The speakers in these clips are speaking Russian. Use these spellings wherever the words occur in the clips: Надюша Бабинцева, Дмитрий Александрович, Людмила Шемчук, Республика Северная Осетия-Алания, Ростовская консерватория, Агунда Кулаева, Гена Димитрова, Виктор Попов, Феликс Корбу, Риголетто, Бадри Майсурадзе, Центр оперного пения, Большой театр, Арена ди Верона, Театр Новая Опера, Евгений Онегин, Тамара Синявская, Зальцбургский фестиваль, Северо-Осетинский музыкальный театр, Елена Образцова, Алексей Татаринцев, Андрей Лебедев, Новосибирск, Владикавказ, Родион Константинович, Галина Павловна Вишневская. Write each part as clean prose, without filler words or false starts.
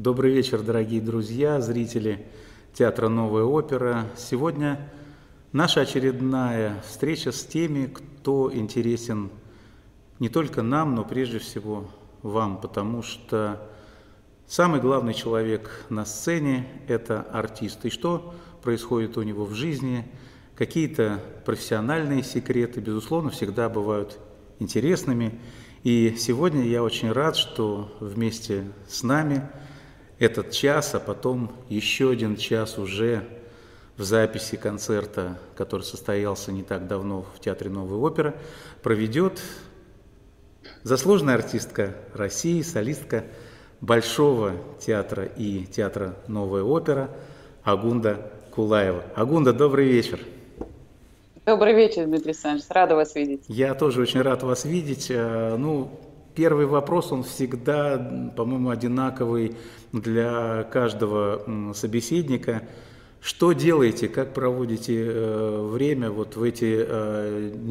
Добрый вечер, дорогие друзья, зрители Театра Новая Опера. Сегодня наша очередная встреча с теми, кто интересен не только нам, но прежде всего вам, потому что самый главный человек на сцене – это артист. И что происходит у него в жизни? Какие-то профессиональные секреты, безусловно, всегда бывают интересными. И сегодня я очень рад, что вместе с нами этот час, а потом еще один час уже в записи концерта, который состоялся не так давно в Театре Новая Опера, проведет заслуженная артистка России, солистка Большого театра и Театра Новая Опера Агунда Кулаева. Агунда, добрый вечер. Добрый вечер, Дмитрий Александрович. Рада вас видеть. Я тоже очень рад вас видеть. Ну, первый вопрос, он всегда, по-моему, одинаковый для каждого собеседника. Что делаете, как проводите время вот в эти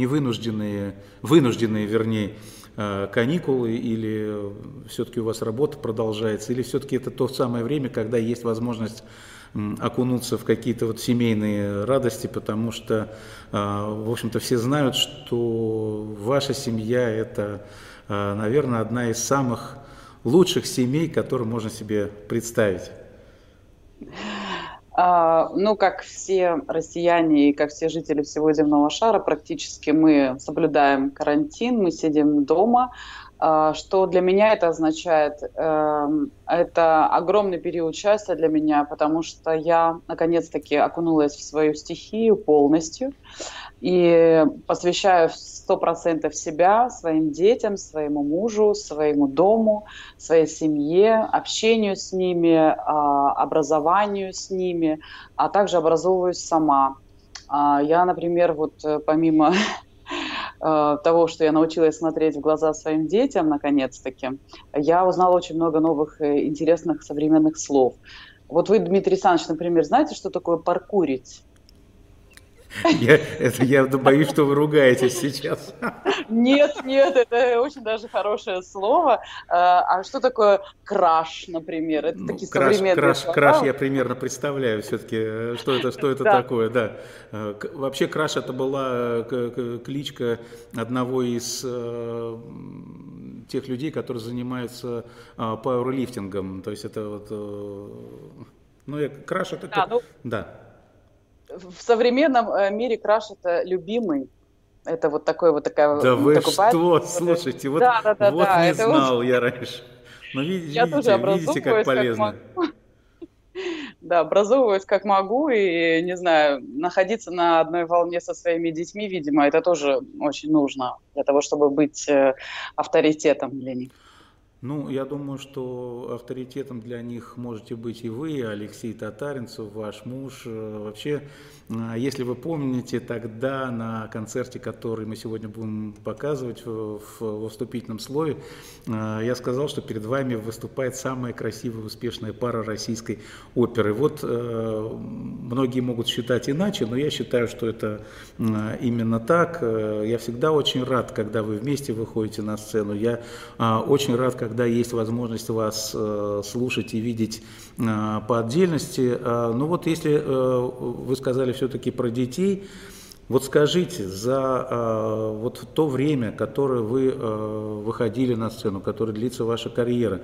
вынужденные, каникулы, или все-таки у вас работа продолжается, или все-таки это то самое время, когда есть возможность окунуться в какие-то вот семейные радости, потому что, в общем-то, все знают, что ваша семья – это, наверное, одна из самых лучших семей, которую можно себе представить. Ну, как все россияне и как все жители всего земного шара, практически мы соблюдаем карантин, мы сидим дома. Что для меня это означает? Это огромный период счастья для меня, потому что я, наконец-таки, окунулась в свою стихию полностью и посвящаю 100% себя своим детям, своему мужу, своему дому, своей семье, общению с ними, образованию с ними, а также образовываюсь сама. Я, например, вот помимо того, что я научилась смотреть в глаза своим детям, наконец-таки, я узнала очень много новых интересных современных слов. Вот вы, Дмитрий Александрович, например, знаете, что такое паркурить? Я боюсь, что вы ругаетесь сейчас. Нет, это очень даже хорошее слово. А что такое краш, например? Это такие современные слова. Краш я примерно представляю все-таки, что это такое. Да. Вообще краш — это была кличка одного из тех людей, которые занимаются пауэрлифтингом. То есть это вот... Ну, краш — это... Да. В современном мире краш — это любимый. Это вот такой вот такая. Да вы что, слушайте, вот не знал я раньше. Но видите, как полезно. Да, образовываюсь как могу и, не знаю, находиться на одной волне со своими детьми, видимо, это тоже очень нужно для того, чтобы быть авторитетом для них. Ну, я думаю, что авторитетом для них можете быть и вы, Алексей Татаринцев, ваш муж. Вообще, если вы помните, тогда на концерте, который мы сегодня будем показывать во вступительном слове, я сказал, что перед вами выступает самая красивая, успешная пара российской оперы. Вот многие могут считать иначе, но я считаю, что это именно так. Я всегда очень рад, когда вы вместе выходите на сцену. Я очень рад, когда есть возможность вас слушать и видеть по отдельности. Ну вот, если вы сказали все-таки про детей, вот скажите, за вот то время, которое вы выходили на сцену, которое длится ваша карьера,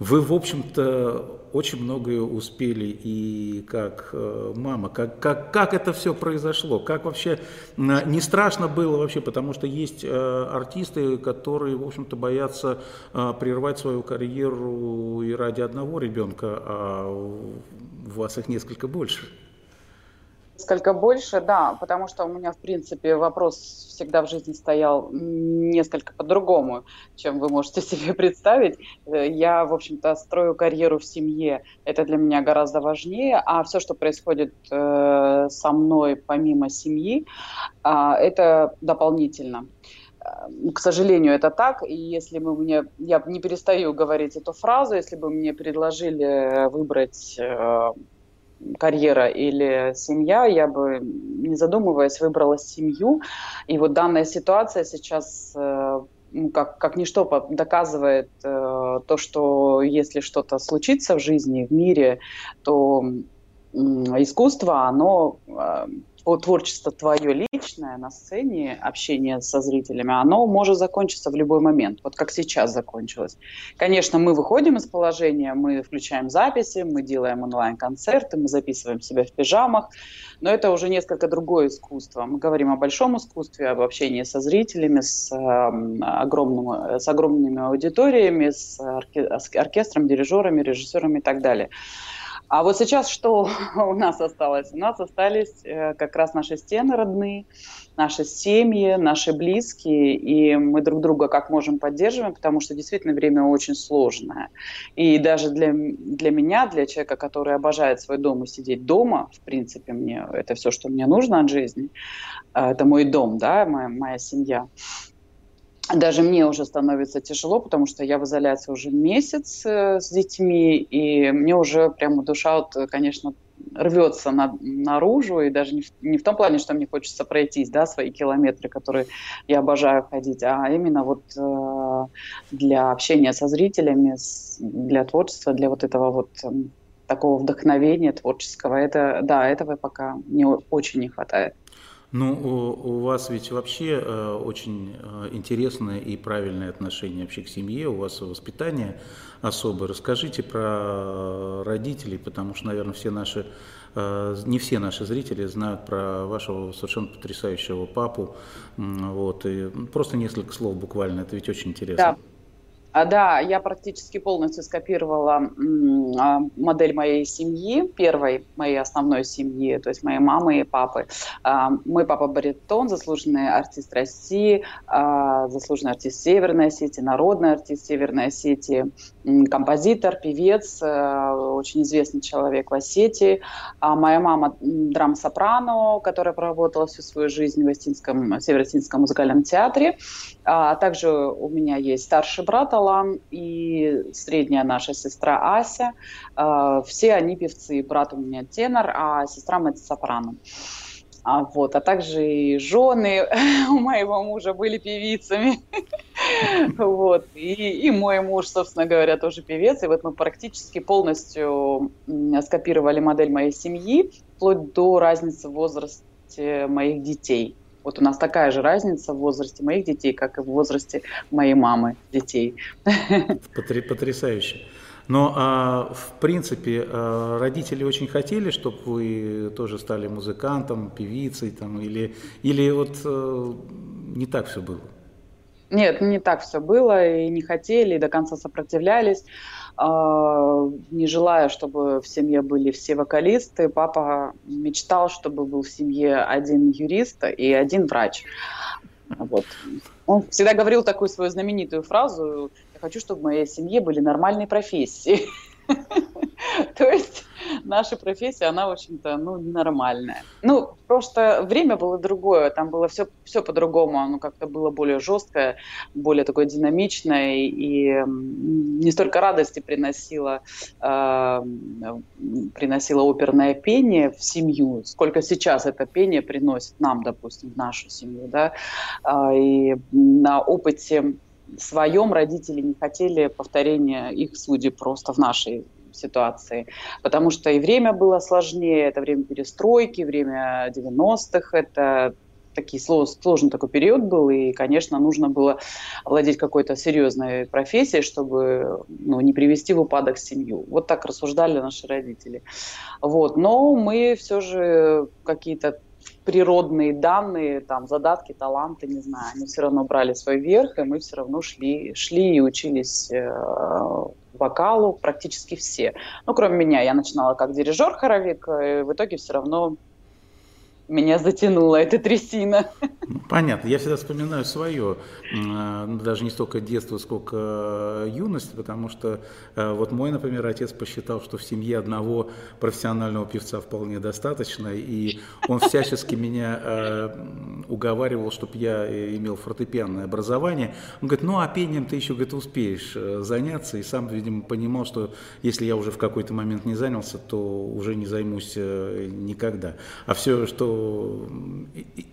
вы, в общем-то, очень многое успели и как мама. Как это все произошло? Как вообще не страшно было вообще? Потому что есть артисты, которые, в общем-то, боятся прервать свою карьеру и ради одного ребенка, а у вас их несколько больше. Несколько больше, да, потому что у меня, в принципе, вопрос всегда в жизни стоял несколько по-другому, чем вы можете себе представить. Я, в общем-то, строю карьеру в семье, это для меня гораздо важнее, а все, что происходит со мной помимо семьи, это дополнительно. К сожалению, это так, и если бы мне, я не перестаю говорить эту фразу, если бы мне предложили выбрать... карьера или семья, я бы, не задумываясь, выбрала семью. И вот данная ситуация сейчас как ничто доказывает то, что если что-то случится в жизни, в мире, то искусство, оно, творчество твое личное на сцене, общение со зрителями, оно может закончиться в любой момент, вот как сейчас закончилось. Конечно, мы выходим из положения, мы включаем записи, мы делаем онлайн-концерты, мы записываем себя в пижамах, но это уже несколько другое искусство. Мы говорим о большом искусстве, об общении со зрителями, с огромными аудиториями, с оркестром, дирижерами, режиссерами и так далее. А вот сейчас что у нас осталось? У нас остались как раз наши стены родные, наши семьи, наши близкие, и мы друг друга как можем поддерживаем, потому что действительно время очень сложное. И даже для меня, для человека, который обожает свой дом и сидеть дома, в принципе, мне это все, что мне нужно от жизни, это мой дом, да, моя семья. Даже мне уже становится тяжело, потому что я в изоляции уже месяц с детьми, и мне уже прямо душа, конечно, рвется наружу, и даже не в том плане, что мне хочется пройтись, да, свои километры, которые я обожаю ходить, а именно вот для общения со зрителями, для творчества, для вот этого вот такого вдохновения творческого. Этого пока мне очень не хватает. Ну, у вас ведь вообще очень интересное и правильное отношение вообще к семье, у вас воспитание особое. Расскажите про родителей, потому что, наверное, не все наши зрители знают про вашего совершенно потрясающего папу. Вот, и просто несколько слов буквально, это ведь очень интересно. Да. Да, я практически полностью скопировала модель моей семьи, первой моей основной семьи, то есть моей мамы и папы. Мой папа баритон, заслуженный артист России, заслуженный артист Северной Осетии, народный артист Северной Осетии, композитор, певец, очень известный человек в Осетии. А моя мама драм-сопрано, которая проработала всю свою жизнь в Северо-Осетинском музыкальном театре. А также у меня есть старший брат, и средняя наша сестра Ася. Все они певцы. Брат у меня тенор, а сестра меццо-сопрано. А также и жены у моего мужа были певицами. Вот. И мой муж, собственно говоря, тоже певец. И вот мы практически полностью скопировали модель моей семьи, вплоть до разницы в возрасте моих детей. Вот у нас такая же разница в возрасте моих детей, как и в возрасте моей мамы детей. Потрясающе. Но, в принципе, родители очень хотели, чтобы вы тоже стали музыкантом, певицей, там, или вот не так все было? Нет, не так все было, и не хотели, и до конца сопротивлялись, не желая, чтобы в семье были все вокалисты. Папа мечтал, чтобы был в семье один юрист и один врач. Вот. Он всегда говорил такую свою знаменитую фразу: «Я хочу, чтобы в моей семье были нормальные профессии». То есть наша профессия, она, в общем-то, ненормальная. Просто время было другое, там было все по-другому, оно как-то было более жесткое, более такое динамичное, и не столько радости приносило оперное пение в семью, сколько сейчас это пение приносит нам, допустим, в нашу семью, да, и на опыте своем родители не хотели повторения их судеб просто в нашей ситуации, потому что и время было сложнее, это время перестройки, время 90-х, это сложный такой период был, и, конечно, нужно было владеть какой-то серьезной профессией, чтобы не привести в упадок семью. Вот так рассуждали наши родители. Вот. Но мы все же какие-то природные данные, там, задатки, таланты, не знаю, они все равно брали свой верх, и мы все равно шли и учились вокалу практически все. Кроме меня, я начинала как дирижер-хоровик, и в итоге все равно меня затянула эта трясина. Понятно. Я всегда вспоминаю свое, даже не столько детство, сколько юность, потому что вот мой, например, отец посчитал, что в семье одного профессионального певца вполне достаточно, и он всячески меня уговаривал, чтобы я имел фортепианное образование. Он говорит: а пением ты еще, говорит, успеешь заняться, и сам, видимо, понимал, что если я уже в какой-то момент не занялся, то уже не займусь никогда. А все, что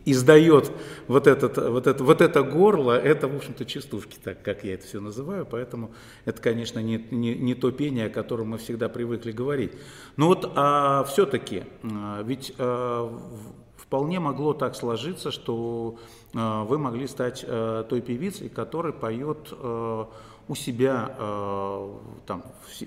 издает вот это горло, это, в общем-то, частушки, так как я это все называю, поэтому это, конечно, не то пение, о котором мы всегда привыкли говорить. Но вот все-таки, ведь вполне могло так сложиться, что вы могли стать той певицей, которая поет у себя там,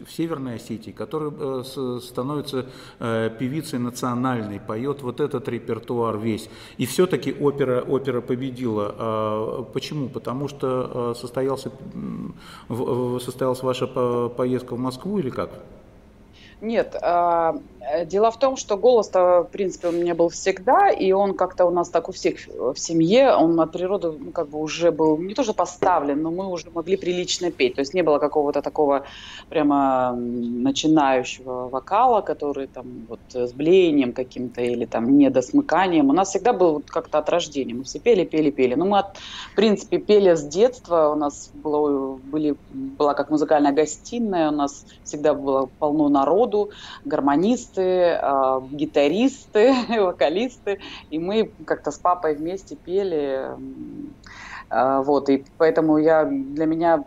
в Северной Осетии, которая становится певицей национальной, поет вот этот репертуар весь. И все-таки опера победила. Почему? Потому что состоялась ваша поездка в Москву или как? Нет, дело в том, что голос-то, в принципе, у меня был всегда, и он как-то у нас так у всех в семье, он от природы как бы уже был не то что поставлен, но мы уже могли прилично петь, то есть не было какого-то такого прямо начинающего вокала, который там вот с блеянием каким-то или там недосмыканием, у нас всегда был как-то от рождения, мы все пели, но мы, в принципе, пели с детства, у нас была как музыкальная гостиная, у нас всегда было полно народу, гармонисты, гитаристы, вокалисты, и мы как-то с папой вместе пели, вот, и поэтому для меня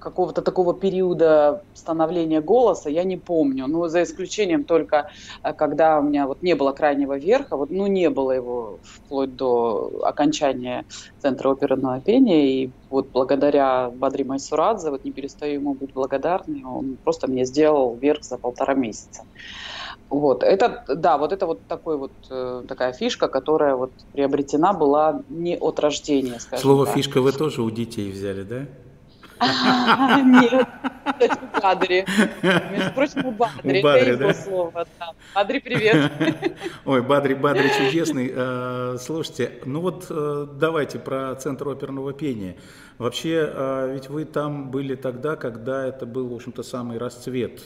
какого-то такого периода становления голоса я не помню, но за исключением только, когда у меня вот не было крайнего верха, вот, ну, не было его вплоть до окончания Центра оперного пения, и вот благодаря Бадри Майсурадзе, вот не перестаю ему быть благодарной, он просто мне сделал верх за 1,5 месяца. Вот, это, да, вот это вот, такая фишка, которая вот приобретена была не от рождения, скажем так. Слово «фишка» вы тоже у детей взяли, да? Нет, кстати, у Бадри. Между прочим, у Бадри, да? Слово, да. Бадри, привет. Ой, Бадри чудесный. Слушайте, ну вот давайте про Центр оперного пения. Вообще, ведь вы там были тогда, когда это был, в общем-то, самый расцвет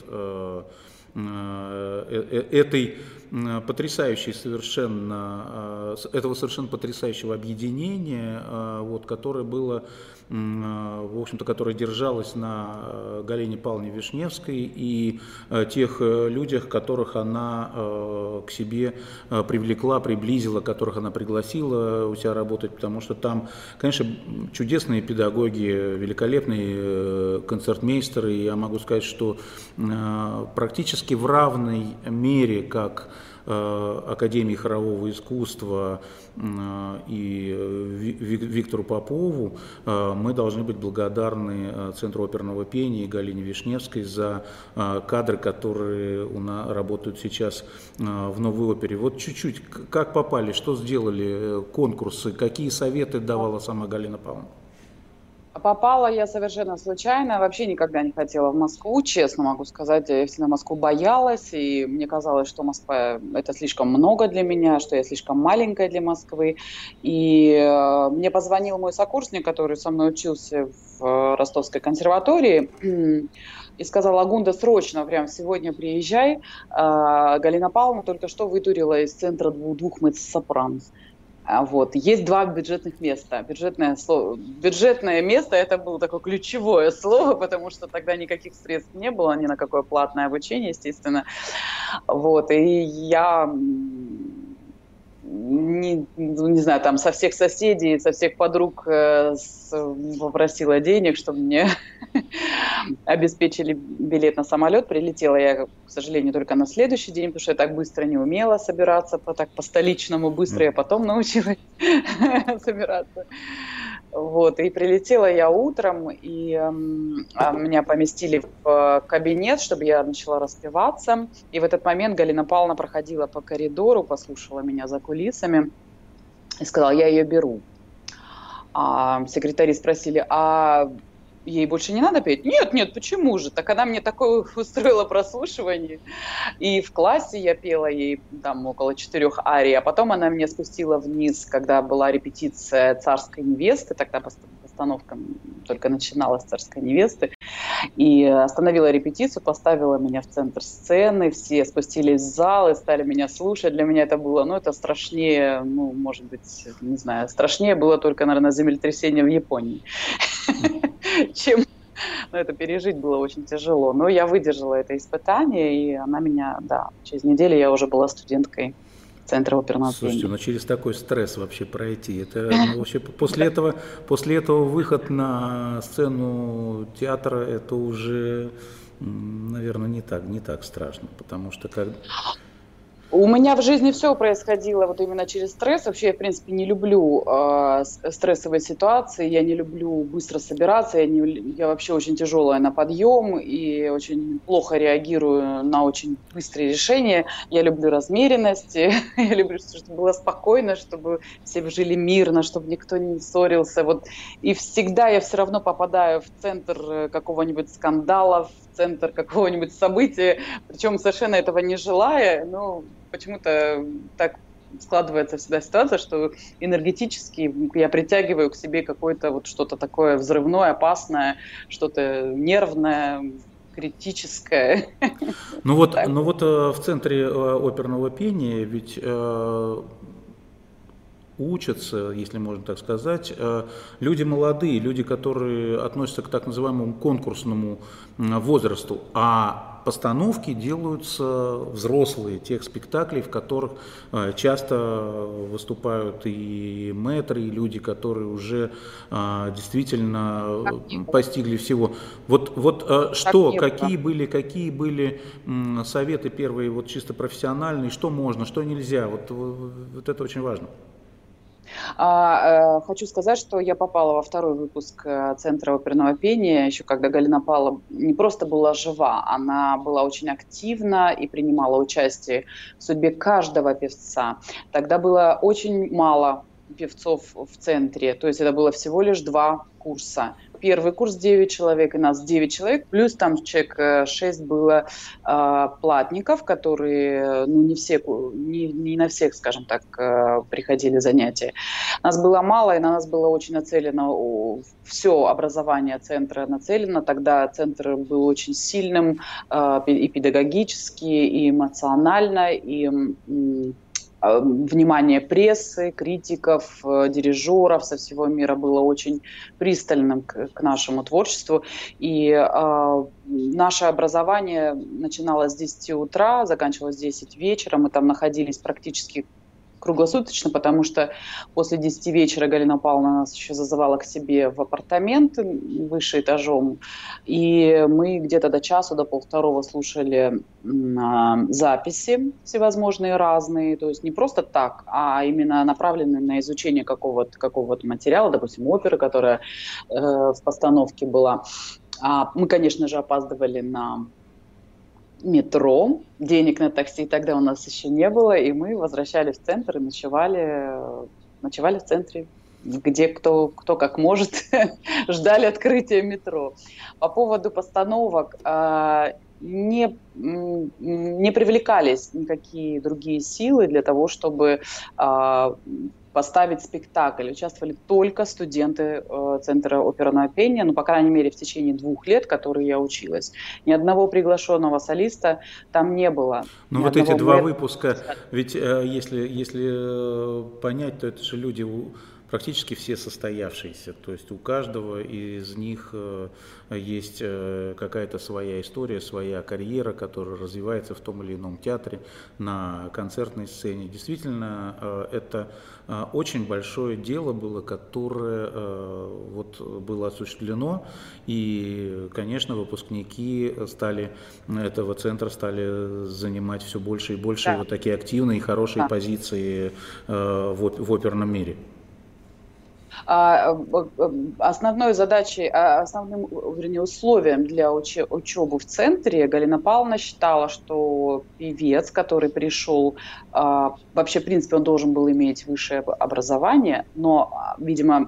этого совершенно потрясающего объединения, вот, которое было, в общем-то, которое держалось на Галине Павловне Вишневской и тех людях, которых она к себе привлекла, приблизила, которых она пригласила у себя работать, потому что там, конечно, чудесные педагоги, великолепные концертмейстеры, и я могу сказать, что практически в равной мере, как Академии хорового искусства и Виктору Попову, мы должны быть благодарны Центру оперного пения и Галине Вишневской за кадры, которые у нас работают сейчас в Новой опере. Вот чуть-чуть, как попали, что сделали, конкурсы, какие советы давала сама Галина Павловна? Попала я совершенно случайно, вообще никогда не хотела в Москву, честно могу сказать, я всегда Москву боялась, и мне казалось, что Москва – это слишком много для меня, что я слишком маленькая для Москвы, и мне позвонил мой сокурсник, который со мной учился в Ростовской консерватории, и сказал: «Агунда, срочно, прям сегодня приезжай, Галина Павловна только что вытурила из центра 2 меццо-сопрано». Вот. Есть 2 бюджетных места. Бюджетное место – это было такое ключевое слово, потому что тогда никаких средств не было, ни на какое платное обучение, естественно. Вот. И я не знаю, там со всех соседей, со всех подруг попросила денег, чтобы мне обеспечили билет на самолет. Прилетела я, к сожалению, только на следующий день, потому что я так быстро не умела собираться, так по-столичному быстро я потом научилась собираться. Вот, и прилетела я утром, и меня поместили в кабинет, чтобы я начала распеваться. И в этот момент Галина Павловна проходила по коридору, послушала меня за кулисами и сказала: «Я ее беру». Секретари спросили: «А ей больше не надо петь?» Нет, почему же? Так она мне такое устроила прослушивание. И в классе я пела ей там около 4 арий, а потом она меня спустила вниз, когда была репетиция «Царской невесты», тогда постановка только начиналась «Царской невесты», и остановила репетицию, поставила меня в центр сцены, все спустились в зал и стали меня слушать. Для меня это было, это страшнее, может быть, не знаю, страшнее было только, наверное, землетрясение в Японии. Чем это пережить было очень тяжело. Но я выдержала это испытание, и она меня, да, через неделю я уже была студенткой Центра оперного пения. Слушайте, но через такой стресс вообще пройти, это вообще после этого выход на сцену театра, это уже, наверное, не так страшно, потому что как... У меня в жизни все происходило вот именно через стресс. Вообще я, в принципе, не люблю стрессовые ситуации, я не люблю быстро собираться, я вообще очень тяжелая на подъем и очень плохо реагирую на очень быстрые решения. Я люблю размеренность, я люблю, чтобы было спокойно, чтобы все жили мирно, чтобы никто не ссорился. Вот. И всегда я все равно попадаю в центр какого-нибудь скандала, в центр какого-нибудь события, причем совершенно этого не желая, но... Почему-то так складывается всегда ситуация, что энергетически я притягиваю к себе какое-то вот что-то такое взрывное, опасное, что-то нервное, критическое. Ну вот в Центре оперного пения ведь учатся, если можно так сказать, люди молодые, люди, которые относятся к так называемому конкурсному возрасту, а постановки делаются взрослые, тех спектаклей, в которых часто выступают и мэтры, и люди, которые уже действительно постигли всего. Вот что, какие были советы первые, вот чисто профессиональные, что можно, что нельзя, вот это очень важно. Хочу сказать, что я попала во второй выпуск Центра оперного пения, еще когда Галина Павловна не просто была жива, она была очень активна и принимала участие в судьбе каждого певца. Тогда было очень мало певцов в центре, то есть это было всего лишь 2 курса. Первый курс 9 человек, и нас 9 человек, плюс там человек 6 было платников, которые ну, не на всех, скажем так, приходили занятия. Нас было мало, и на нас было очень нацелено, все образование центра нацелено. Тогда центр был очень сильным и педагогически, и эмоционально, и внимание прессы, критиков, дирижеров со всего мира было очень пристальным к нашему творчеству. И наше образование начиналось с 10 утра, заканчивалось в 10 вечера. Мы там находились практически круглосуточно, потому что после 10 вечера Галина Павловна нас еще зазывала к себе в апартаменты выше этажом, и мы где-то до часу, до 1:30 слушали записи всевозможные разные, то есть не просто так, а именно направленные на изучение какого-то материала, допустим, оперы, которая в постановке была. Мы, конечно же, опаздывали на метро, денег на такси тогда у нас еще не было, и мы возвращались в центр и ночевали в центре, где кто как может, ждали открытия метро. По поводу постановок, не привлекались никакие другие силы для того, чтобы поставить спектакль. Участвовали только студенты Центра оперного пения, ну, по крайней мере, в течение 2 лет, которые я училась. Ни одного приглашенного солиста там не было. Ну, вот эти 2 выпуска, ведь если понять, то это же люди практически все состоявшиеся, то есть у каждого из них есть какая-то своя история, своя карьера, которая развивается в том или ином театре, на концертной сцене. Действительно, это очень большое дело было, которое вот было осуществлено, и, конечно, выпускники этого центра стали занимать все больше и больше, да, вот такие активные и хорошие, да, позиции в оперном мире. Основной задачей, основным условием для учебы в центре Галина Павловна считала, что певец, который пришел, вообще, в принципе, он должен был иметь высшее образование, но, видимо,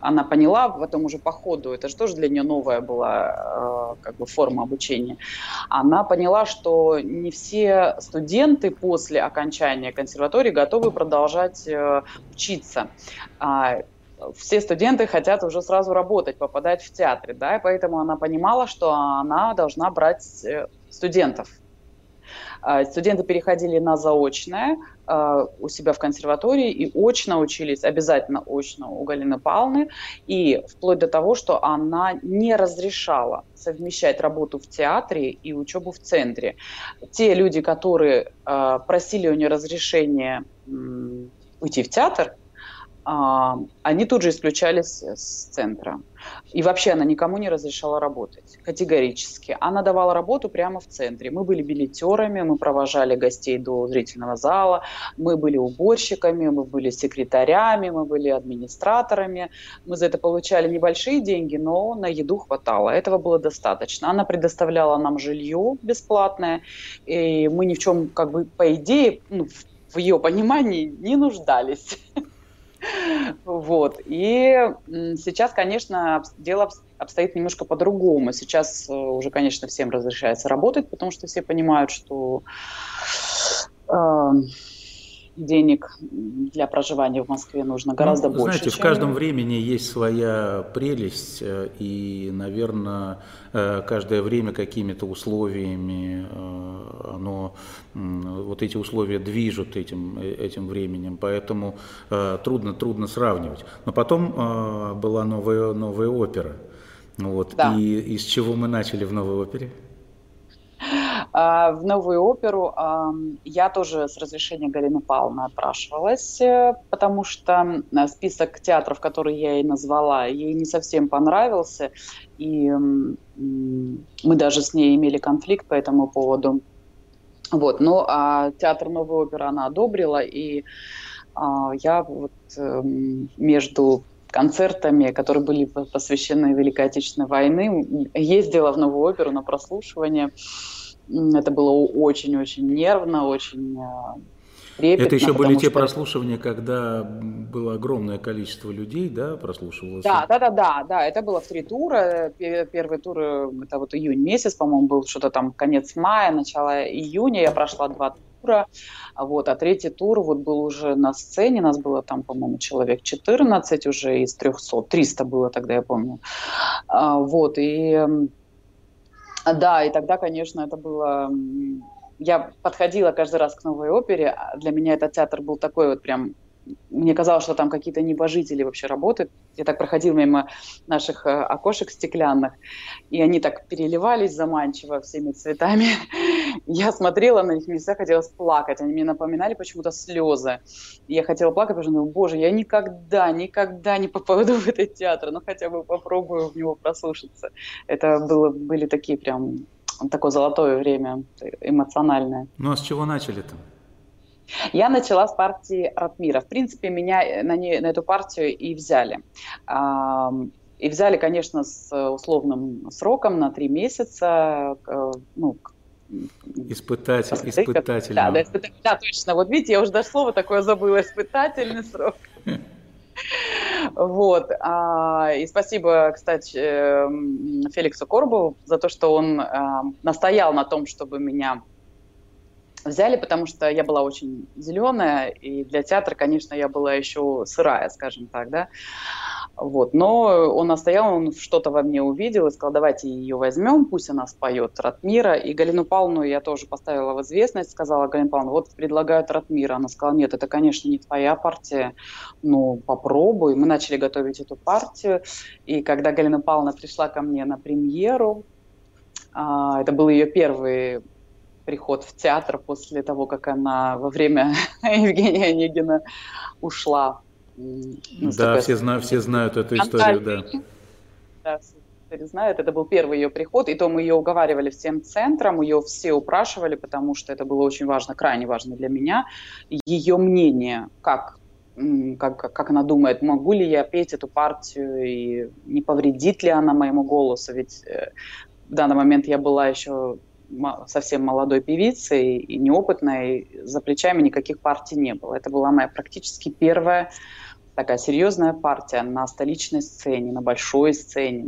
она поняла потом уже по ходу, это же тоже для нее новая была как бы форма обучения, она поняла, что не все студенты после окончания консерватории готовы продолжать учиться. Все студенты хотят уже сразу работать, попадать в театры, да, и поэтому она понимала, что она должна брать студентов. Студенты переходили на заочное у себя в консерватории и очно учились, обязательно очно у Галины Павловны, и вплоть до того, что она не разрешала совмещать работу в театре и учебу в центре. Те люди, которые просили у нее разрешения уйти в театр, они тут же исключались с центра. И вообще она никому не разрешала работать, категорически. Она давала работу прямо в центре. Мы были билетерами, мы провожали гостей до зрительного зала, мы были уборщиками, мы были секретарями, мы были администраторами. Мы за это получали небольшие деньги, но на еду хватало. Этого было достаточно. Она предоставляла нам жилье бесплатное, и мы ни в чем, как бы, по идее, в ее понимании, не нуждались. Вот. И сейчас, конечно, дело обстоит немножко по-другому. Сейчас уже, конечно, всем разрешается работать, потому что все понимают, что денег для проживания в Москве нужно гораздо больше. Знаете, в каждом времени есть своя прелесть, и, наверное, каждое время какими-то условиями оно, вот эти условия движут этим временем, поэтому трудно сравнивать. Но потом была новая опера. Вот. Да. И с чего мы начали в новой опере? В новую оперу я тоже с разрешения Галины Павловны отпрашивалась, потому что список театров, которые я ей назвала, ей не совсем понравился, и мы даже с ней имели конфликт по этому поводу. Вот. Но театр новой оперы она одобрила, и я вот между концертами, которые были посвящены Великой Отечественной войне, ездила в новую оперу на прослушивание. Это было очень-очень нервно, очень трепетно. Это еще были те прослушивания, когда было огромное количество людей, да, прослушивалось? Да, это было в 3 тура. Первый тур, это вот июнь месяц, по-моему, был что-то там конец мая, начало июня. Я прошла 2 тура, вот, а 3-й тур вот был уже на сцене. Нас было там, по-моему, человек 14 уже из 300, 300 было тогда, я помню. Вот, и... Да, и тогда, конечно, это было... Я подходила каждый раз к новой опере. Для меня этот театр был такой вот прям... Мне казалось, что там какие-то небожители вообще работают. Я так проходила мимо наших окошек стеклянных, и они так переливались заманчиво всеми цветами. Я смотрела на них, мне всегда хотелось плакать. Они мне напоминали почему-то слезы. Я хотела плакать, потому что думаю, боже, я никогда не попаду в этот театр. Ну, хотя бы попробую в него прослушаться. Это были такие прям... Такое золотое время, эмоциональное. Ну, а с чего начали-то? Я начала с партии Ратмира. В принципе, меня на эту партию и взяли. И взяли, конечно, с условным сроком на 3 месяца. Ну, испытательный. Да, точно. Вот видите, я уже даже слово такое забыла. Испытательный срок. Вот. И спасибо, кстати, Феликсу Корбу за то, что он настоял на том, чтобы меня... взяли, потому что я была очень зеленая, и для театра, конечно, я была еще сырая, скажем так, да. Вот. Но он настоял, он что-то во мне увидел и сказал, давайте ее возьмем, пусть она споет Ратмира. И Галину Павловну я тоже поставила в известность, сказала, Галина Павловна, вот предлагают Ратмира. Она сказала, нет, это, конечно, не твоя партия, но попробуй. Мы начали готовить эту партию, и когда Галина Павловна пришла ко мне на премьеру, это был ее первый приход в театр после того, как она во время Евгения Онегина ушла. Да, все знают эту историю, да. Да, все знают. Это был первый ее приход, и то мы ее уговаривали всем центром, ее все упрашивали, потому что это было очень важно, крайне важно для меня. Ее мнение, как она думает, могу ли я петь эту партию, и не повредит ли она моему голосу, ведь в данный момент я была еще... совсем молодой певицей и неопытной, и за плечами никаких партий не было. Это была моя практически первая такая серьезная партия на столичной сцене, на большой сцене,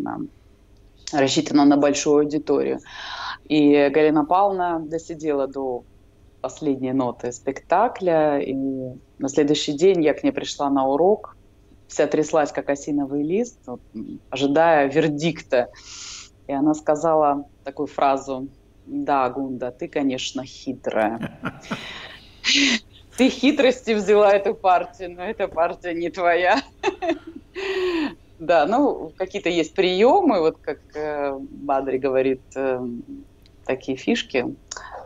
рассчитана на большую аудиторию. И Галина Павловна досидела до последней ноты спектакля, и на следующий день я к ней пришла на урок, вся тряслась, как осиновый лист, ожидая вердикта. И она сказала такую фразу: Да, Агунда, ты, конечно, хитрая. Ты хитрости взяла эту партию, но эта партия не твоя. Да, ну, какие-то есть приемы, вот как Бадри говорит, такие фишки,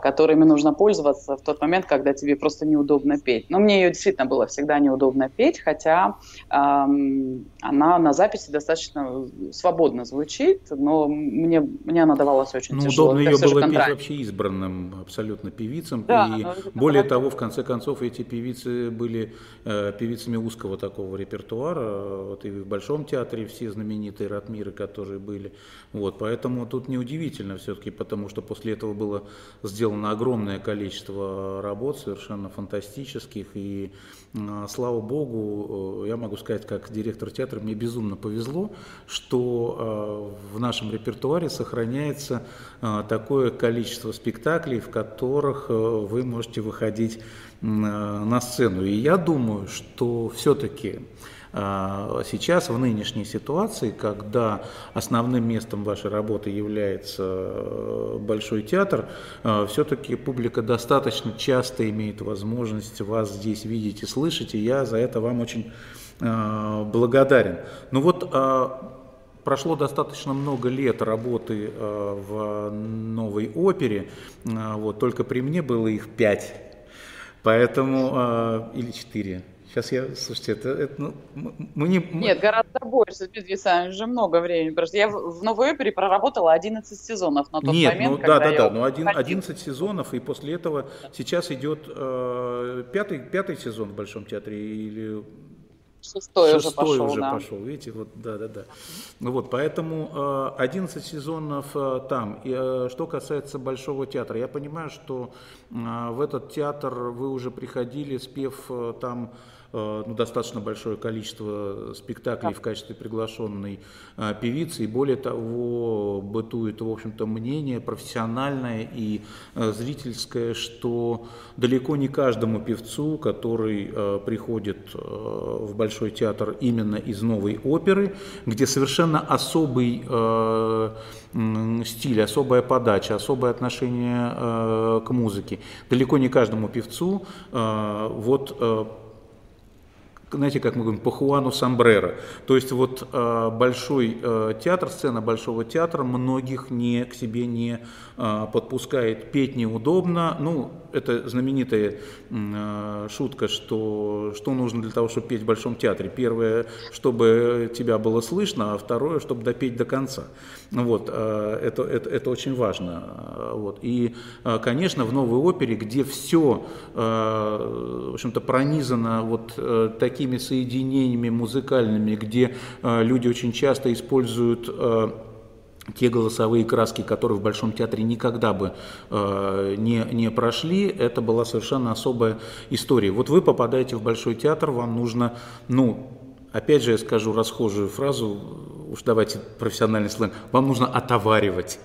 которыми нужно пользоваться в тот момент, когда тебе просто неудобно петь. Но мне ее действительно было всегда неудобно петь, хотя она на записи достаточно свободно звучит, но мне она давалась очень тяжело. Удобно ее было петь вообще избранным абсолютно певицам. Да, и более того, в конце концов, эти певицы были певицами узкого такого репертуара. Вот и в Большом театре все знаменитые ратмиры, которые были. Вот, поэтому тут неудивительно все-таки, потому что после этого было сделано огромное количество работ, совершенно фантастических, и слава богу, я могу сказать, как директор театра, мне безумно повезло, что в нашем репертуаре сохраняется такое количество спектаклей, в которых вы можете выходить на сцену. И я думаю, что все-таки сейчас, в нынешней ситуации, когда основным местом вашей работы является Большой театр, все-таки публика достаточно часто имеет возможность вас здесь видеть и слышать, и я за это вам очень благодарен. Ну вот, прошло достаточно много лет работы в новой опере, вот, только при мне было их 5, поэтому, или 4. Сейчас я, слушайте, Нет, гораздо больше, Дмитрий Александрович, уже много времени прошло. Я в новой опере проработала 11 сезонов на тот момент, когда я 11 сезонов, и после этого сейчас идет пятый сезон в Большом театре, или... Шестой уже пошел, видите, вот, да. Вот, поэтому 11 сезонов там. И что касается Большого театра, я понимаю, что в этот театр вы уже приходили, спев там достаточно большое количество спектаклей в качестве приглашенной певицы. И более того, бытует, в общем-то, мнение профессиональное и зрительское, что далеко не каждому певцу, который приходит в Большой театр именно из новой оперы, где совершенно особый стиль, особая подача, особое отношение к музыке, далеко не каждому певцу знаете, как мы говорим, по Хуану Сомбреро. То есть вот Большой театр, сцена Большого театра многих к себе не подпускает. Петь неудобно. Ну, это знаменитая шутка, что нужно для того, чтобы петь в Большом театре. Первое, чтобы тебя было слышно, а второе, чтобы допеть до конца. Вот, это очень важно. Вот. И, конечно, в новой опере, где все, в общем-то, пронизано вот такими соединениями музыкальными, где люди очень часто используют те голосовые краски, которые в Большом театре никогда бы не прошли, это была совершенно особая история. Вот вы попадаете в Большой театр, вам нужно, опять же я скажу расхожую фразу, уж давайте профессиональный сленг, вам нужно отоваривать.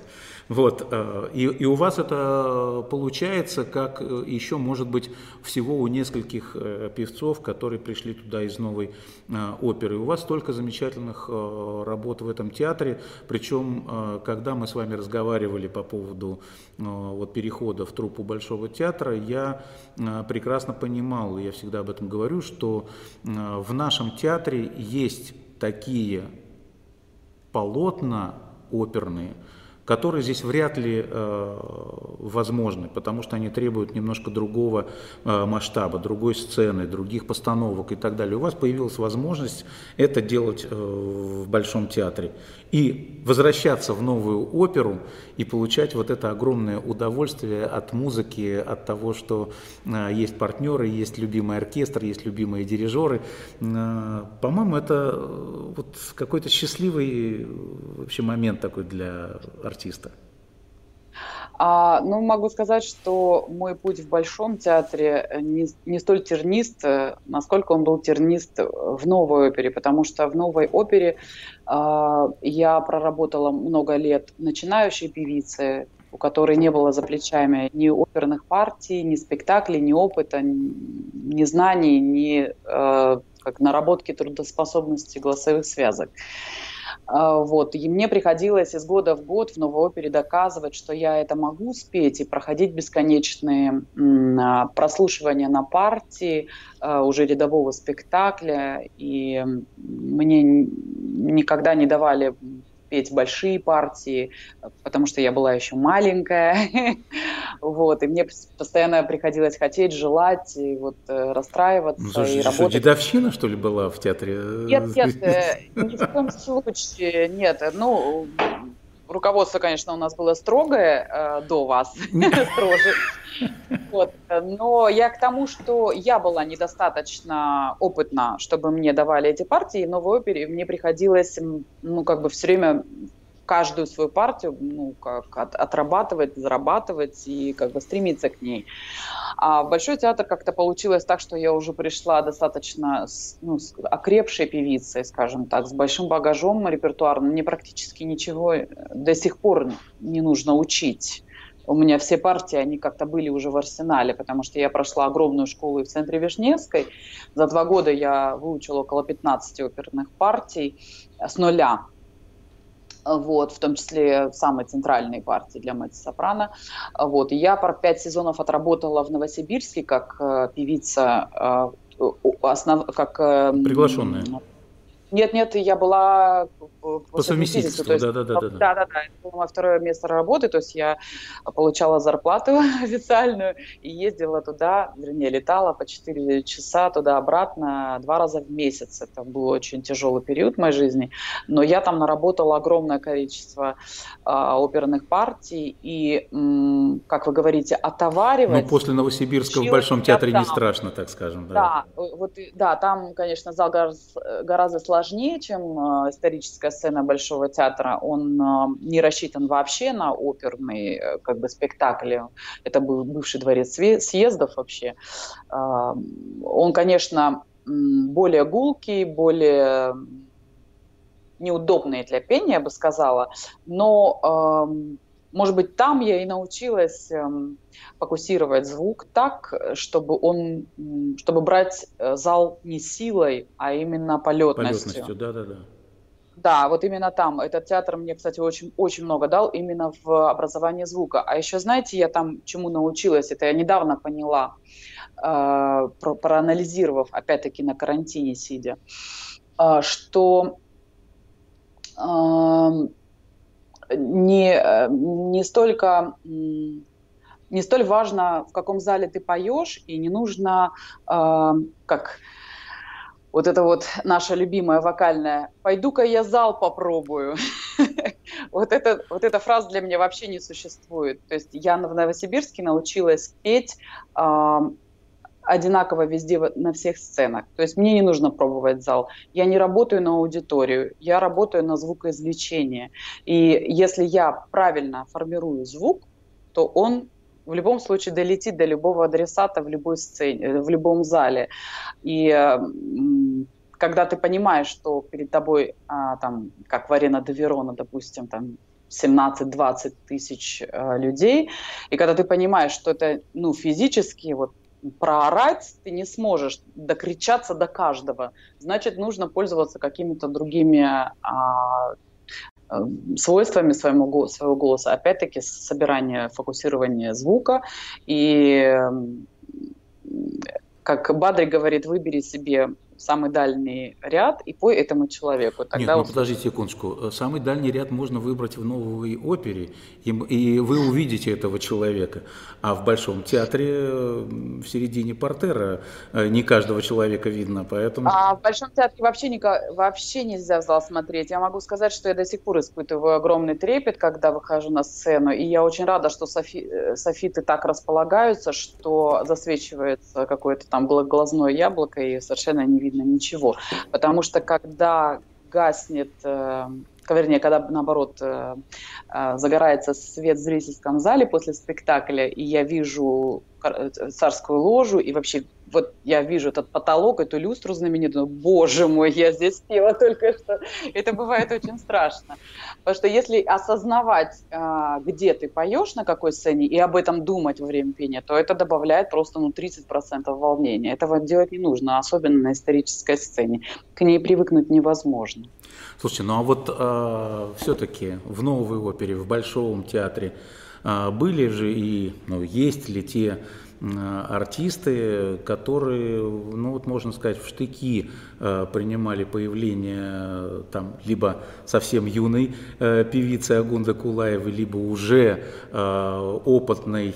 Вот, и у вас это получается, как еще, может быть, всего у нескольких певцов, которые пришли туда из новой оперы. У вас столько замечательных работ в этом театре, причем, когда мы с вами разговаривали по поводу вот, перехода в труппу Большого театра, я прекрасно понимал, и я всегда об этом говорю, что в нашем театре есть такие полотна оперные, которые здесь вряд ли возможны, потому что они требуют немножко другого масштаба, другой сцены, других постановок и так далее. У вас появилась возможность это делать в Большом театре. И возвращаться в новую оперу и получать вот это огромное удовольствие от музыки, от того, что есть партнеры, есть любимый оркестр, есть любимые дирижеры. По-моему, это вот какой-то счастливый вообще момент такой для артиста. Могу сказать, что мой путь в Большом театре не столь тернист, насколько он был тернист в новой опере, потому что в новой опере я проработала много лет начинающей певицы, у которой не было за плечами ни оперных партий, ни спектаклей, ни опыта, ни знаний, ни наработки трудоспособности голосовых связок. Вот. И мне приходилось из года в год в Новой опере доказывать, что я это могу спеть, и проходить бесконечные прослушивания на партии уже рядового спектакля. И мне никогда не давали петь большие партии, потому что я была еще маленькая. Вот. И мне постоянно приходилось хотеть, желать, и вот расстраиваться, ну, слушай, и работать. Что, дедовщина, что ли, была в театре? Нет, ни в коем случае, нет. Ну, руководство, конечно, у нас было строгое, до вас строже. Вот. Но я к тому, что я была недостаточно опытна, чтобы мне давали эти партии, но в опере мне приходилось, ну, как бы все время каждую свою партию, ну, как отрабатывать, зарабатывать и как бы стремиться к ней. А в Большой театр как-то получилось так, что я уже пришла достаточно, ну, окрепшей певицей, скажем так, с большим багажом репертуарным. Мне практически ничего до сих пор не нужно учить. У меня все партии, они как-то были уже в арсенале, потому что я прошла огромную школу и в центре Вишневской. За 2 года я выучила около 15 оперных партий с нуля. Вот, в том числе самые центральные партии для меццо-сопрано. Вот, я 5 сезонов отработала в Новосибирске как певица, как приглашенная. Нет, я была по совместительству. Да. Это было мое 2-е место работы, то есть я получала зарплату официальную и ездила туда, вернее, летала по 4 часа туда-обратно 2 раза в месяц. Это был очень тяжелый период в моей жизни, но я там наработала огромное количество оперных партий и, как вы говорите, отоваривать. Но после Новосибирска в Большом театре не страшно, так скажем. Да, там, конечно, зал гораздо сложнее, чем историческая сцена Большого театра. Он не рассчитан вообще на оперный, как бы, спектакль. Это был бывший дворец съездов вообще. Он, конечно, более гулкий, более неудобный для пения, я бы сказала. Но, может быть, там я и научилась фокусировать звук так, чтобы брать зал не силой, а именно полетностью. Да, вот именно там. Этот театр мне, кстати, очень много дал именно в образовании звука. А еще, знаете, я там чему научилась, это я недавно поняла, проанализировав, опять-таки, на карантине сидя, что не столь важно, в каком зале ты поешь, и не нужно, как вот это вот наша любимая вокальная «пойду-ка я зал попробую». Вот эта фраза для меня вообще не существует. То есть я в Новосибирске научилась петь одинаково везде, на всех сценах. То есть мне не нужно пробовать зал. Я не работаю на аудиторию, я работаю на звукоизвлечение. И если я правильно формирую звук, то он в любом случае долетит до любого адресата в любой сцене, в любом зале. И когда ты понимаешь, что перед тобой, там, как в «Арена ди Верона», допустим, там 17-20 тысяч людей, и когда ты понимаешь, что это, ну, физически вот, проорать ты не сможешь, докричаться до каждого. Значит, нужно пользоваться какими-то другими свойствами своего голоса. Опять-таки, собирание, фокусирование звука. И, как Бадри говорит, выбери себе самый дальний ряд и пой этому человеку. Тогда нет, подождите секундочку. Самый дальний ряд можно выбрать в Новой опере, и вы увидите этого человека. А в Большом театре в середине партера не каждого человека видно, поэтому... А в Большом театре вообще нельзя в зал смотреть. Я могу сказать, что я до сих пор испытываю огромный трепет, когда выхожу на сцену, и я очень рада, что софиты так располагаются, что засвечивается какое-то там глазное яблоко, и совершенно не видно ничего, потому что когда гаснет, вернее, когда наоборот загорается свет в зрительском зале после спектакля, и я вижу царскую ложу, и вообще вот я вижу этот потолок, эту люстру знаменитую, боже мой, я здесь пела только что, это бывает очень страшно, потому что если осознавать, где ты поешь, на какой сцене, и об этом думать во время пения, то это добавляет просто, ну, 30% волнения, этого делать не нужно, особенно на исторической сцене, к ней привыкнуть невозможно. Слушайте, ну а вот все-таки в Новой опере, в Большом театре были же и есть ли те артисты, которые, ну вот можно сказать, в штыки принимали появление там либо совсем юной певицы Агунды Кулаевой, либо уже опытной,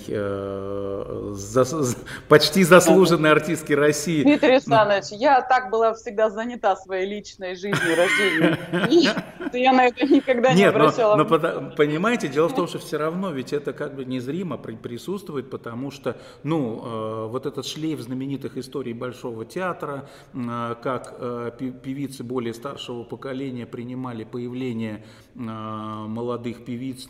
почти заслуженной артистки России. Дмитрий Александрович, я так была всегда занята своей личной жизнью, рождением. Я на это никогда не обращала внимания. Понимаете, дело в том, что все равно ведь это как бы незримо присутствует, потому что вот этот шлейф знаменитых историй Большого театра, как певицы более старшего поколения принимали появление молодых певиц,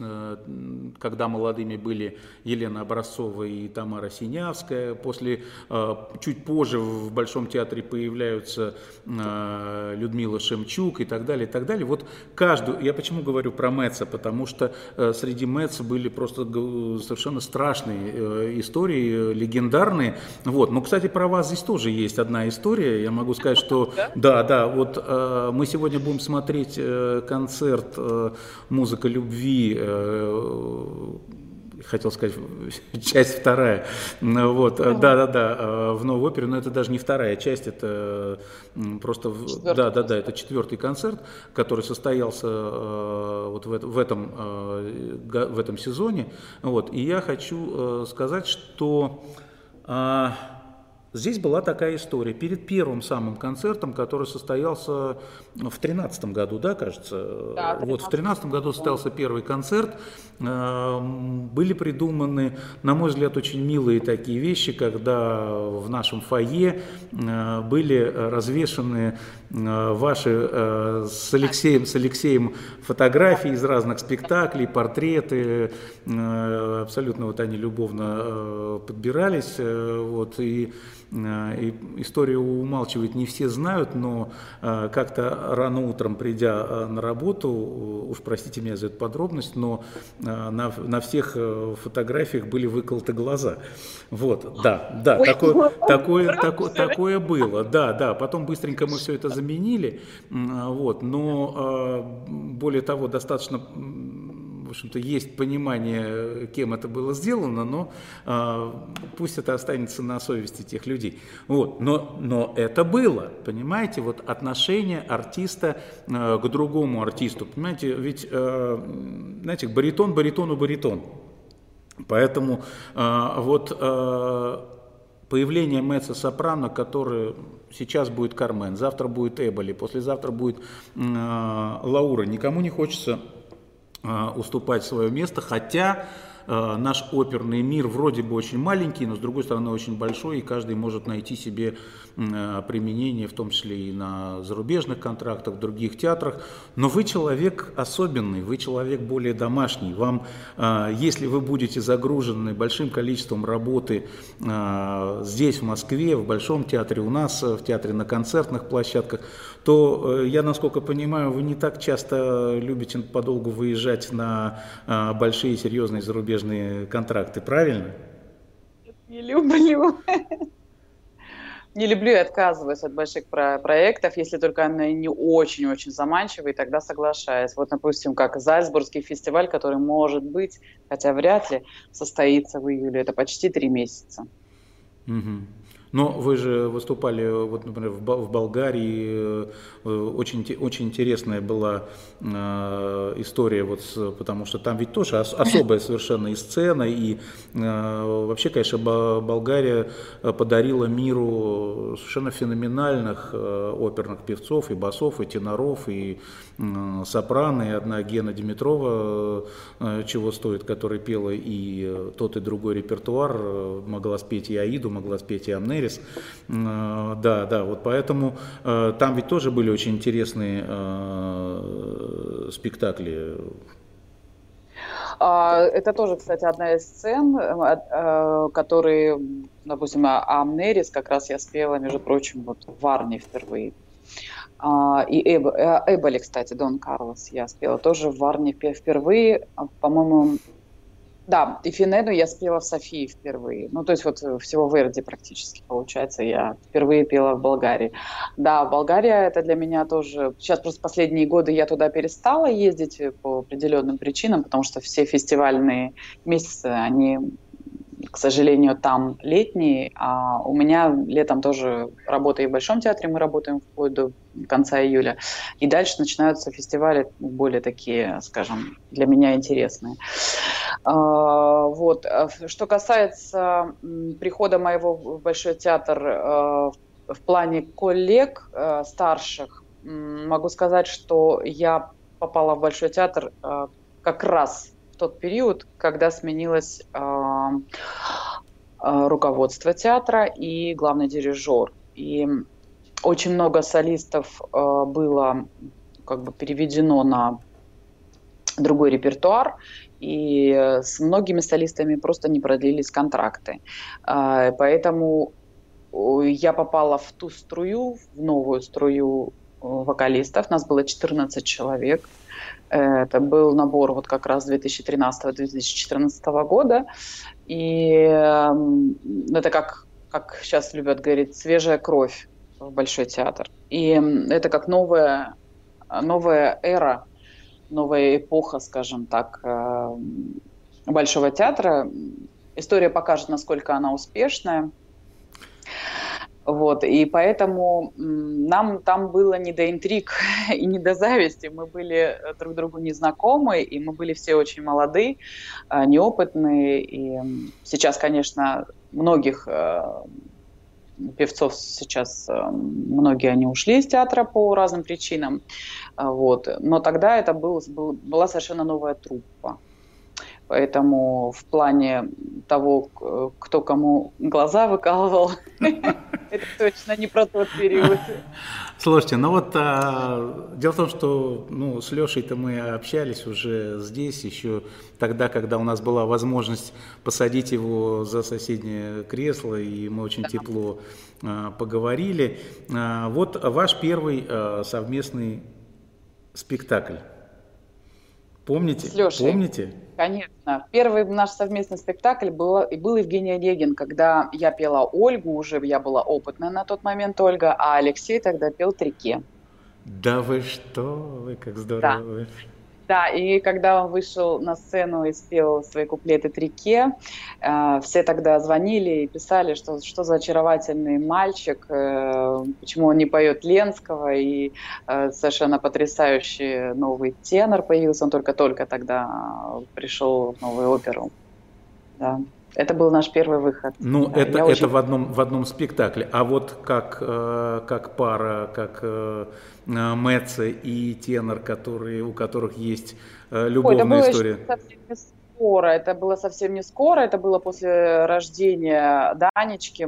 когда молодыми были Елена Образцова и Тамара Синявская. После, чуть позже в Большом театре появляются Людмила Шемчук и так далее, и так далее. Вот каждую, я почему говорю про Мэтца, потому что среди Мэтца были просто совершенно страшные истории, легендарные. Вот. Но, кстати, про вас здесь тоже есть одна история. Я могу сказать, что да, вот мы сегодня будем смотреть концерт «Музыка любви», хотел сказать, часть вторая, вот, да, в Новой опере, но это даже не вторая часть, это просто, да, это 4-й концерт, который состоялся вот в этом сезоне, вот, и я хочу сказать, что здесь была такая история. Перед первым самым концертом, который состоялся в 13-м году, да, кажется? Да, вот в 13-м году состоялся первый концерт. Были придуманы, на мой взгляд, очень милые такие вещи, когда в нашем фойе были развешаны ваши с Алексеем фотографии из разных спектаклей, портреты. Абсолютно вот они любовно подбирались, вот, и историю умалчивает, не все знают, но как-то рано утром, придя на работу, уж простите меня за эту подробность, но на всех фотографиях были выколоты глаза. Вот, да, такое было, да, потом быстренько мы все это заменили, вот, но более того, достаточно... В общем-то, есть понимание, кем это было сделано, но пусть это останется на совести тех людей. Вот. Но это было, понимаете, вот отношение артиста к другому артисту. Понимаете, ведь, знаете, баритон баритону баритон. Поэтому вот появление меццо-сопрано, которое... Сейчас будет Кармен, завтра будет Эболи, послезавтра будет Лаура. Никому не хочется... уступать свое место, хотя наш оперный мир вроде бы очень маленький, но с другой стороны очень большой, и каждый может найти себе применение, в том числе и на зарубежных контрактах, в других театрах. Но вы человек особенный, вы человек более домашний. Вам, если вы будете загружены большим количеством работы здесь, в Москве, в Большом театре, у нас, в театре на концертных площадках, то, я насколько понимаю, вы не так часто любите подолгу выезжать на большие серьезные зарубежные контракты, правильно? Не люблю. Не люблю и отказываюсь от больших проектов, если только они не очень-очень заманчивые, тогда соглашаюсь. Вот, допустим, как Зальцбургский фестиваль, который, может быть, хотя вряд ли, состоится в июле. Это почти 3 месяца. Угу. Но вы же выступали, вот, например, в Болгарии, очень интересная была история, вот, потому что там ведь тоже особая совершенно и сцена, и вообще, конечно, Болгария подарила миру совершенно феноменальных оперных певцов, и басов, и теноров, и сопрано, и одна Гена Димитрова, чего стоит, которая пела и тот, и другой репертуар, могла спеть и Аиду, могла спеть и Амнерию. Да, вот поэтому там ведь тоже были очень интересные спектакли. Это тоже, кстати, одна из сцен, которые, допустим, Амнерис как раз я спела, между прочим, вот в Варне впервые. И Эболи, кстати, Дон Карлос я спела тоже в Варне впервые, по-моему, Да, и Финеду я спела в Софии впервые. Ну, то есть вот всего в Эрде практически, получается, я впервые пела в Болгарии. Да, Болгария — это для меня тоже... Сейчас просто последние годы я туда перестала ездить по определенным причинам, потому что все фестивальные месяцы, они, к сожалению, там летние. А у меня летом тоже работа и в Большом театре, мы работаем вплоть до конца июля. И дальше начинаются фестивали более такие, скажем, для меня интересные. Вот. Что касается прихода моего в Большой театр в плане коллег старших, могу сказать, что я попала в Большой театр как раз в тот период, когда сменилось руководство театра и главный дирижер. И очень много солистов было как бы переведено на другой репертуар, и с многими солистами просто не продлились контракты. Поэтому я попала в ту струю, в новую струю вокалистов. Нас было 14 человек. Это был набор вот как раз 2013-2014 года. И это как сейчас любят говорить, свежая кровь в Большой театр. И это как новая эра, новая эпоха, скажем так, Большого театра. История покажет, насколько она успешная. Вот. И поэтому нам там было не до интриг и не до зависти. Мы были друг другу незнакомы, и мы были все очень молоды, неопытные. И сейчас, конечно, многих певцов сейчас, многие они ушли из театра по разным причинам, вот. Но тогда это была совершенно новая труппа. Поэтому в плане того, кто кому глаза выкалывал, это точно не про тот период. Слушайте, ну вот дело в том, что с Лешей-то мы общались уже здесь, еще тогда, когда у нас была возможность посадить его за соседнее кресло, и мы очень тепло поговорили. Вот ваш первый совместный спектакль. Помните? С Лешей. Помните? Конечно. Первый наш совместный спектакль был Евгений Онегин, когда я пела Ольгу, уже я была опытная на тот момент Ольга, а Алексей тогда пел Трике. Да вы что, вы как здорово. Да. Да, и когда он вышел на сцену и спел свои куплеты Трике, все тогда звонили и писали, что за очаровательный мальчик, почему он не поет Ленского, и совершенно потрясающий новый тенор появился, он только-только тогда пришел в Новую оперу. Да. Это был наш первый выход. Ну, да, это в одном спектакле. А вот как пара, как Меце и тенор, у которых есть любовная история. Это было совсем не скоро, это было после рождения Данечки,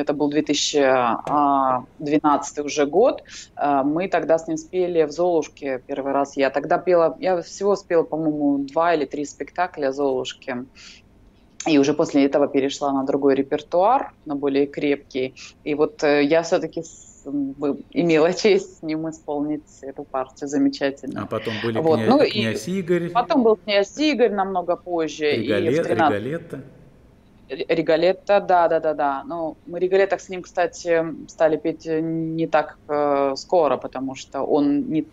это был 2012 уже год, мы тогда с ним спели в «Золушке» первый раз, я тогда пела, я всего спела, по-моему, 2 или 3 спектакля «Золушки». И уже после этого перешла на другой репертуар, на более крепкий. И вот я все-таки имела честь с ним исполнить эту партию замечательно. А потом были вот. Князь Игорь. Потом был князь Игорь намного позже. Риголетто. Риголетто, да. Ну, мы Риголетто с ним, кстати, стали петь не так скоро, потому что он не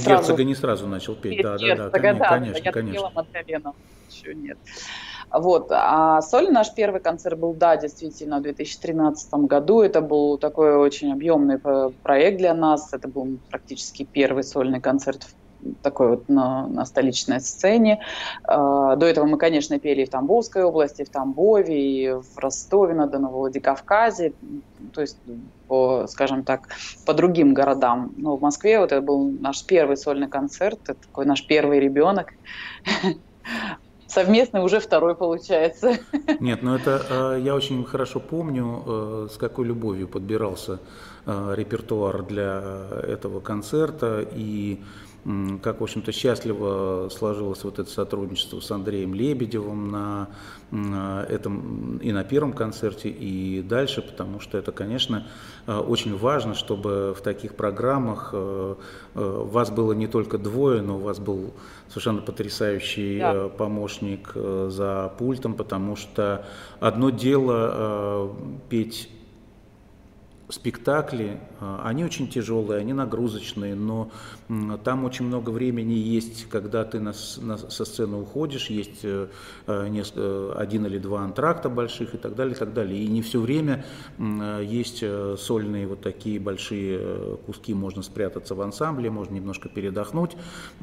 сразу... Герцога не сразу начал петь, конечно. Я пела Маддалену, еще нет. Вот, а соль наш первый концерт был, да, действительно, в 2013 году. Это был такой очень объемный проект для нас. Это был практически первый сольный концерт такой вот на столичной сцене. До этого мы, конечно, пели и в Тамбовской области, и в Тамбове, и в Ростове-на-Дону, в Владикавказе, то есть, скажем так, по другим городам. Но в Москве вот это был наш первый сольный концерт, это такой наш первый ребенок. Совместный уже второй получается. Нет, но это я очень хорошо помню, с какой любовью подбирался репертуар для этого концерта. И как, в общем-то, счастливо сложилось вот это сотрудничество с Андреем Лебедевым на этом и на первом концерте, и дальше, потому что это, конечно, очень важно, чтобы в таких программах вас было не только двое, но у вас был совершенно потрясающий помощник за пультом, потому что одно дело петь спектакли, они очень тяжелые, они нагрузочные, но там очень много времени есть, когда ты со сцены уходишь, есть один или два антракта больших и так далее, и так далее. И не все время есть сольные вот такие большие куски, можно спрятаться в ансамбле, можно немножко передохнуть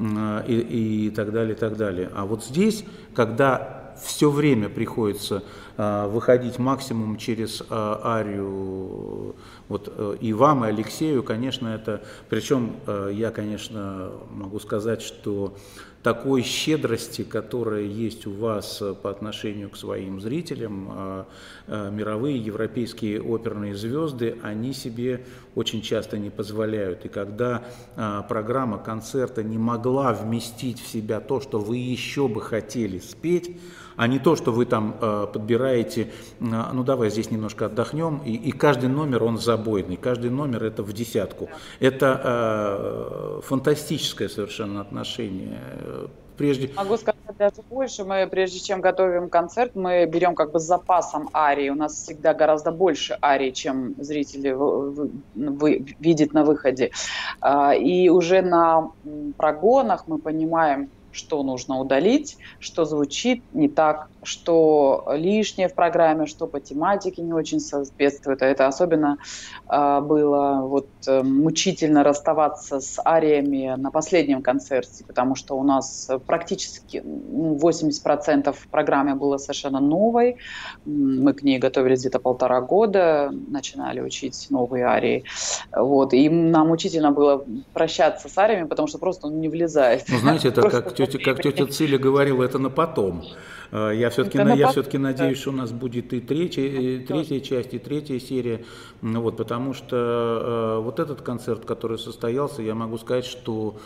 и так далее, и так далее. А вот здесь, когда все время приходится выходить максимум через арию, вот, и вам, и Алексею, конечно, это... Причем я, конечно, могу сказать, что такой щедрости, которая есть у вас по отношению к своим зрителям, мировые европейские оперные звезды, они себе очень часто не позволяют. И когда программа концерта не могла вместить в себя то, что вы еще бы хотели спеть, а не то, что вы там подбираете, ну давай здесь немножко отдохнем, и каждый номер он забойный, каждый номер это в десятку. Это фантастическое совершенно отношение. Могу сказать даже больше, мы прежде чем готовим концерт, мы берем как бы с запасом арии, у нас всегда гораздо больше арий, чем зрители видят на выходе, и уже на прогонах мы понимаем, что нужно удалить, что звучит не так, что лишнее в программе, что по тематике не очень соответствует. А это особенно было мучительно расставаться с ариями на последнем концерте, потому что у нас практически 80% в программе было совершенно новой. Мы к ней готовились где-то 1,5 года, начинали учить новые арии. Вот. И нам мучительно было прощаться с ариями, потому что просто он не влезает. Ну, знаете, это как тетя Циля говорила, это на потом. Я все-таки надеюсь, что у нас будет и третья часть, и третья серия, потому что вот этот концерт, который состоялся, я могу сказать, что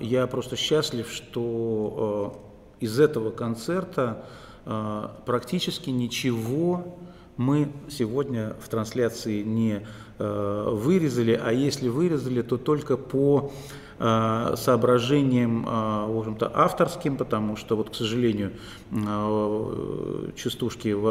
я просто счастлив, что из этого концерта практически ничего мы сегодня в трансляции не вырезали, а если вырезали, то только по соображениям, в общем-то, авторским, потому что, вот, к сожалению,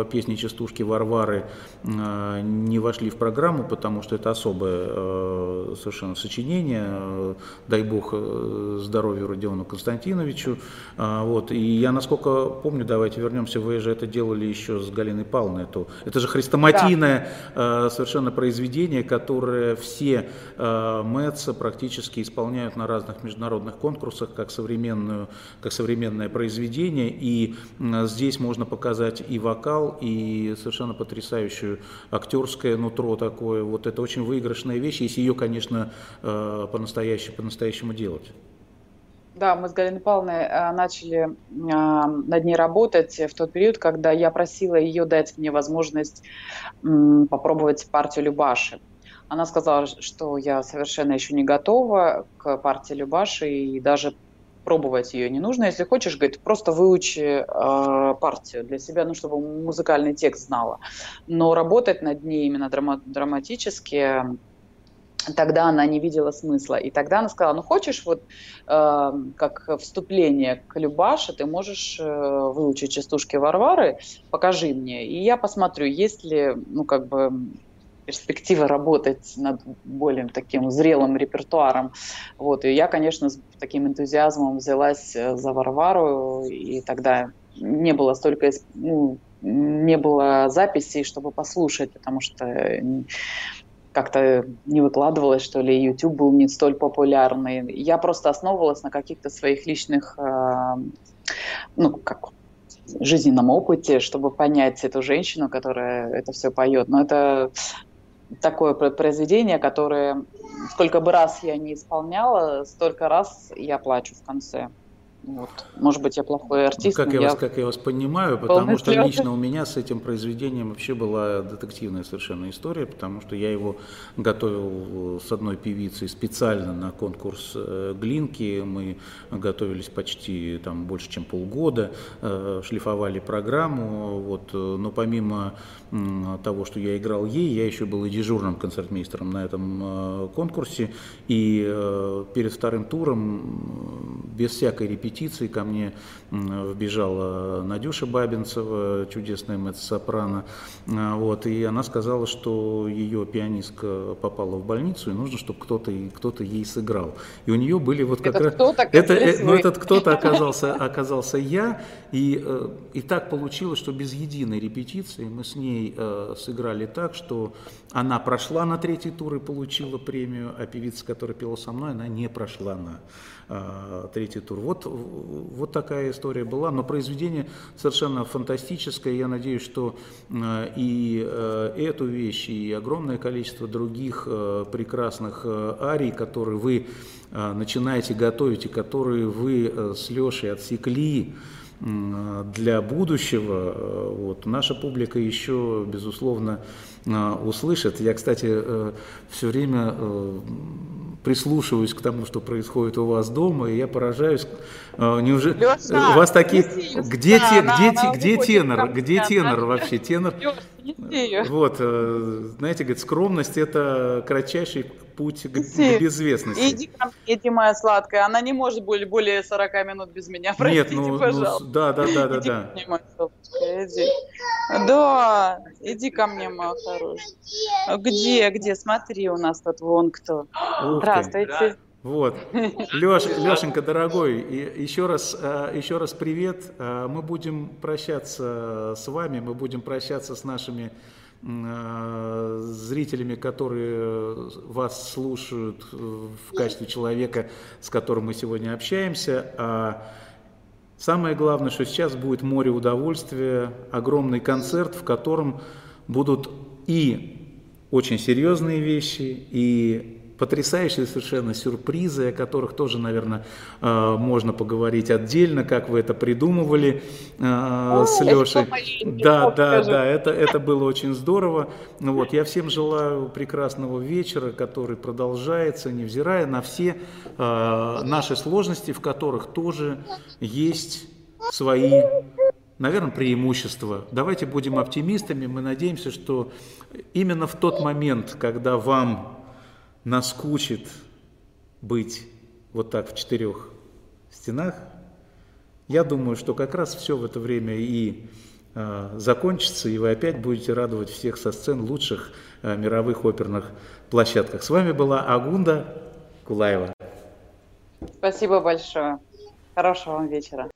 песни «Частушки Варвары» не вошли в программу, потому что это особое совершенно сочинение, дай бог здоровью Родиону Константиновичу. И я, насколько помню, давайте вернемся, вы же это делали еще с Галиной Павловной, это же хрестоматийное совершенно произведение, которое все МЭЦы практически исполняют на разных международных конкурсах как современное произведение, и здесь можно показать и вокал, и совершенно потрясающую актерское нутро такое, вот это очень выигрышная вещь, если ее, конечно, по-настоящему делать. Да, мы с Галиной Павловной начали над ней работать в тот период, когда я просила ее дать мне возможность попробовать партию Любаши. Она сказала, что я совершенно еще не готова к партии Любаши, и даже пробовать ее не нужно. Если хочешь, говорит, просто выучи партию для себя, чтобы музыкальный текст знала. Но работать над ней именно драматически тогда она не видела смысла. И тогда она сказала, хочешь, как вступление к Любаше, ты можешь выучить «Частушки Варвары», покажи мне, и я посмотрю, есть ли, перспектива работать над более таким зрелым репертуаром. И я, конечно, с таким энтузиазмом взялась за Варвару, и тогда не было столько, не было записей, чтобы послушать, потому что как-то не выкладывалось, что ли, YouTube был не столь популярный. Я просто основывалась на каких-то своих личных, жизненном опыте, чтобы понять эту женщину, которая это все поет. Но это такое произведение, которое сколько бы раз я не исполняла, столько раз я плачу в конце. Вот. Может быть, я плохой артист. Ну, как я вас понимаю, потому что лично у меня с этим произведением вообще была детективная совершенно история, потому что я его готовил с одной певицей специально на конкурс Глинки. Мы готовились почти там больше, чем полгода, шлифовали программу. Вот. Но помимо того, что я играл ей, я еще был и дежурным концертмейстером на этом конкурсе. И перед вторым туром, без всякой репетиции, ко мне вбежала Надюша Бабинцева, чудесная меццо-сопрано, вот, и она сказала, что ее пианистка попала в больницу, и нужно, чтобы кто-то ей сыграл. И у нее были вот как раз... Этот кто-то оказался я, и так получилось, что без единой репетиции мы с ней сыграли так, что она прошла на третий тур и получила премию, а певица, которая пела со мной, она не прошла на третий тур. Вот такая история была, но произведение совершенно фантастическое. Я надеюсь, что и эту вещь, и огромное количество других прекрасных арий, которые вы начинаете готовить, и которые вы с Лешей отсекли для будущего, вот, наша публика еще, безусловно, услышит. Я, кстати, все время прислушиваюсь к тому, что происходит у вас дома, и я поражаюсь, неужели у вас такие... Где тенор вообще? Тенор... Вот, знаете, говорит, скромность – это кратчайший путь к безвестности. Иди ко мне, иди, моя сладкая, она не может более 40 минут без меня, простите, пожалуйста. Да. Иди ко мне, моя сладкая, иди. Да, иди ко мне, моя хорошая. Где, смотри, у нас тут вон кто. Здравствуйте. Вот, Лешенька, дорогой, еще раз привет. Мы будем прощаться с вами, мы будем прощаться с нашими зрителями, которые вас слушают в качестве человека, с которым мы сегодня общаемся. А самое главное, что сейчас будет море удовольствия, огромный концерт, в котором будут и очень серьезные вещи, и потрясающие совершенно сюрпризы, о которых тоже, наверное, можно поговорить отдельно, как вы это придумывали с Лешей. Да, это было очень здорово. Ну, вот, я всем желаю прекрасного вечера, который продолжается, невзирая на все наши сложности, в которых тоже есть свои, наверное, преимущества. Давайте будем оптимистами. Мы надеемся, что именно в тот момент, когда вам наскучит быть вот так в четырех стенах, я думаю, что как раз все в это время и закончится, и вы опять будете радовать всех со сцен лучших мировых оперных площадках. С вами была Агунда Кулаева. Спасибо большое. Хорошего вам вечера.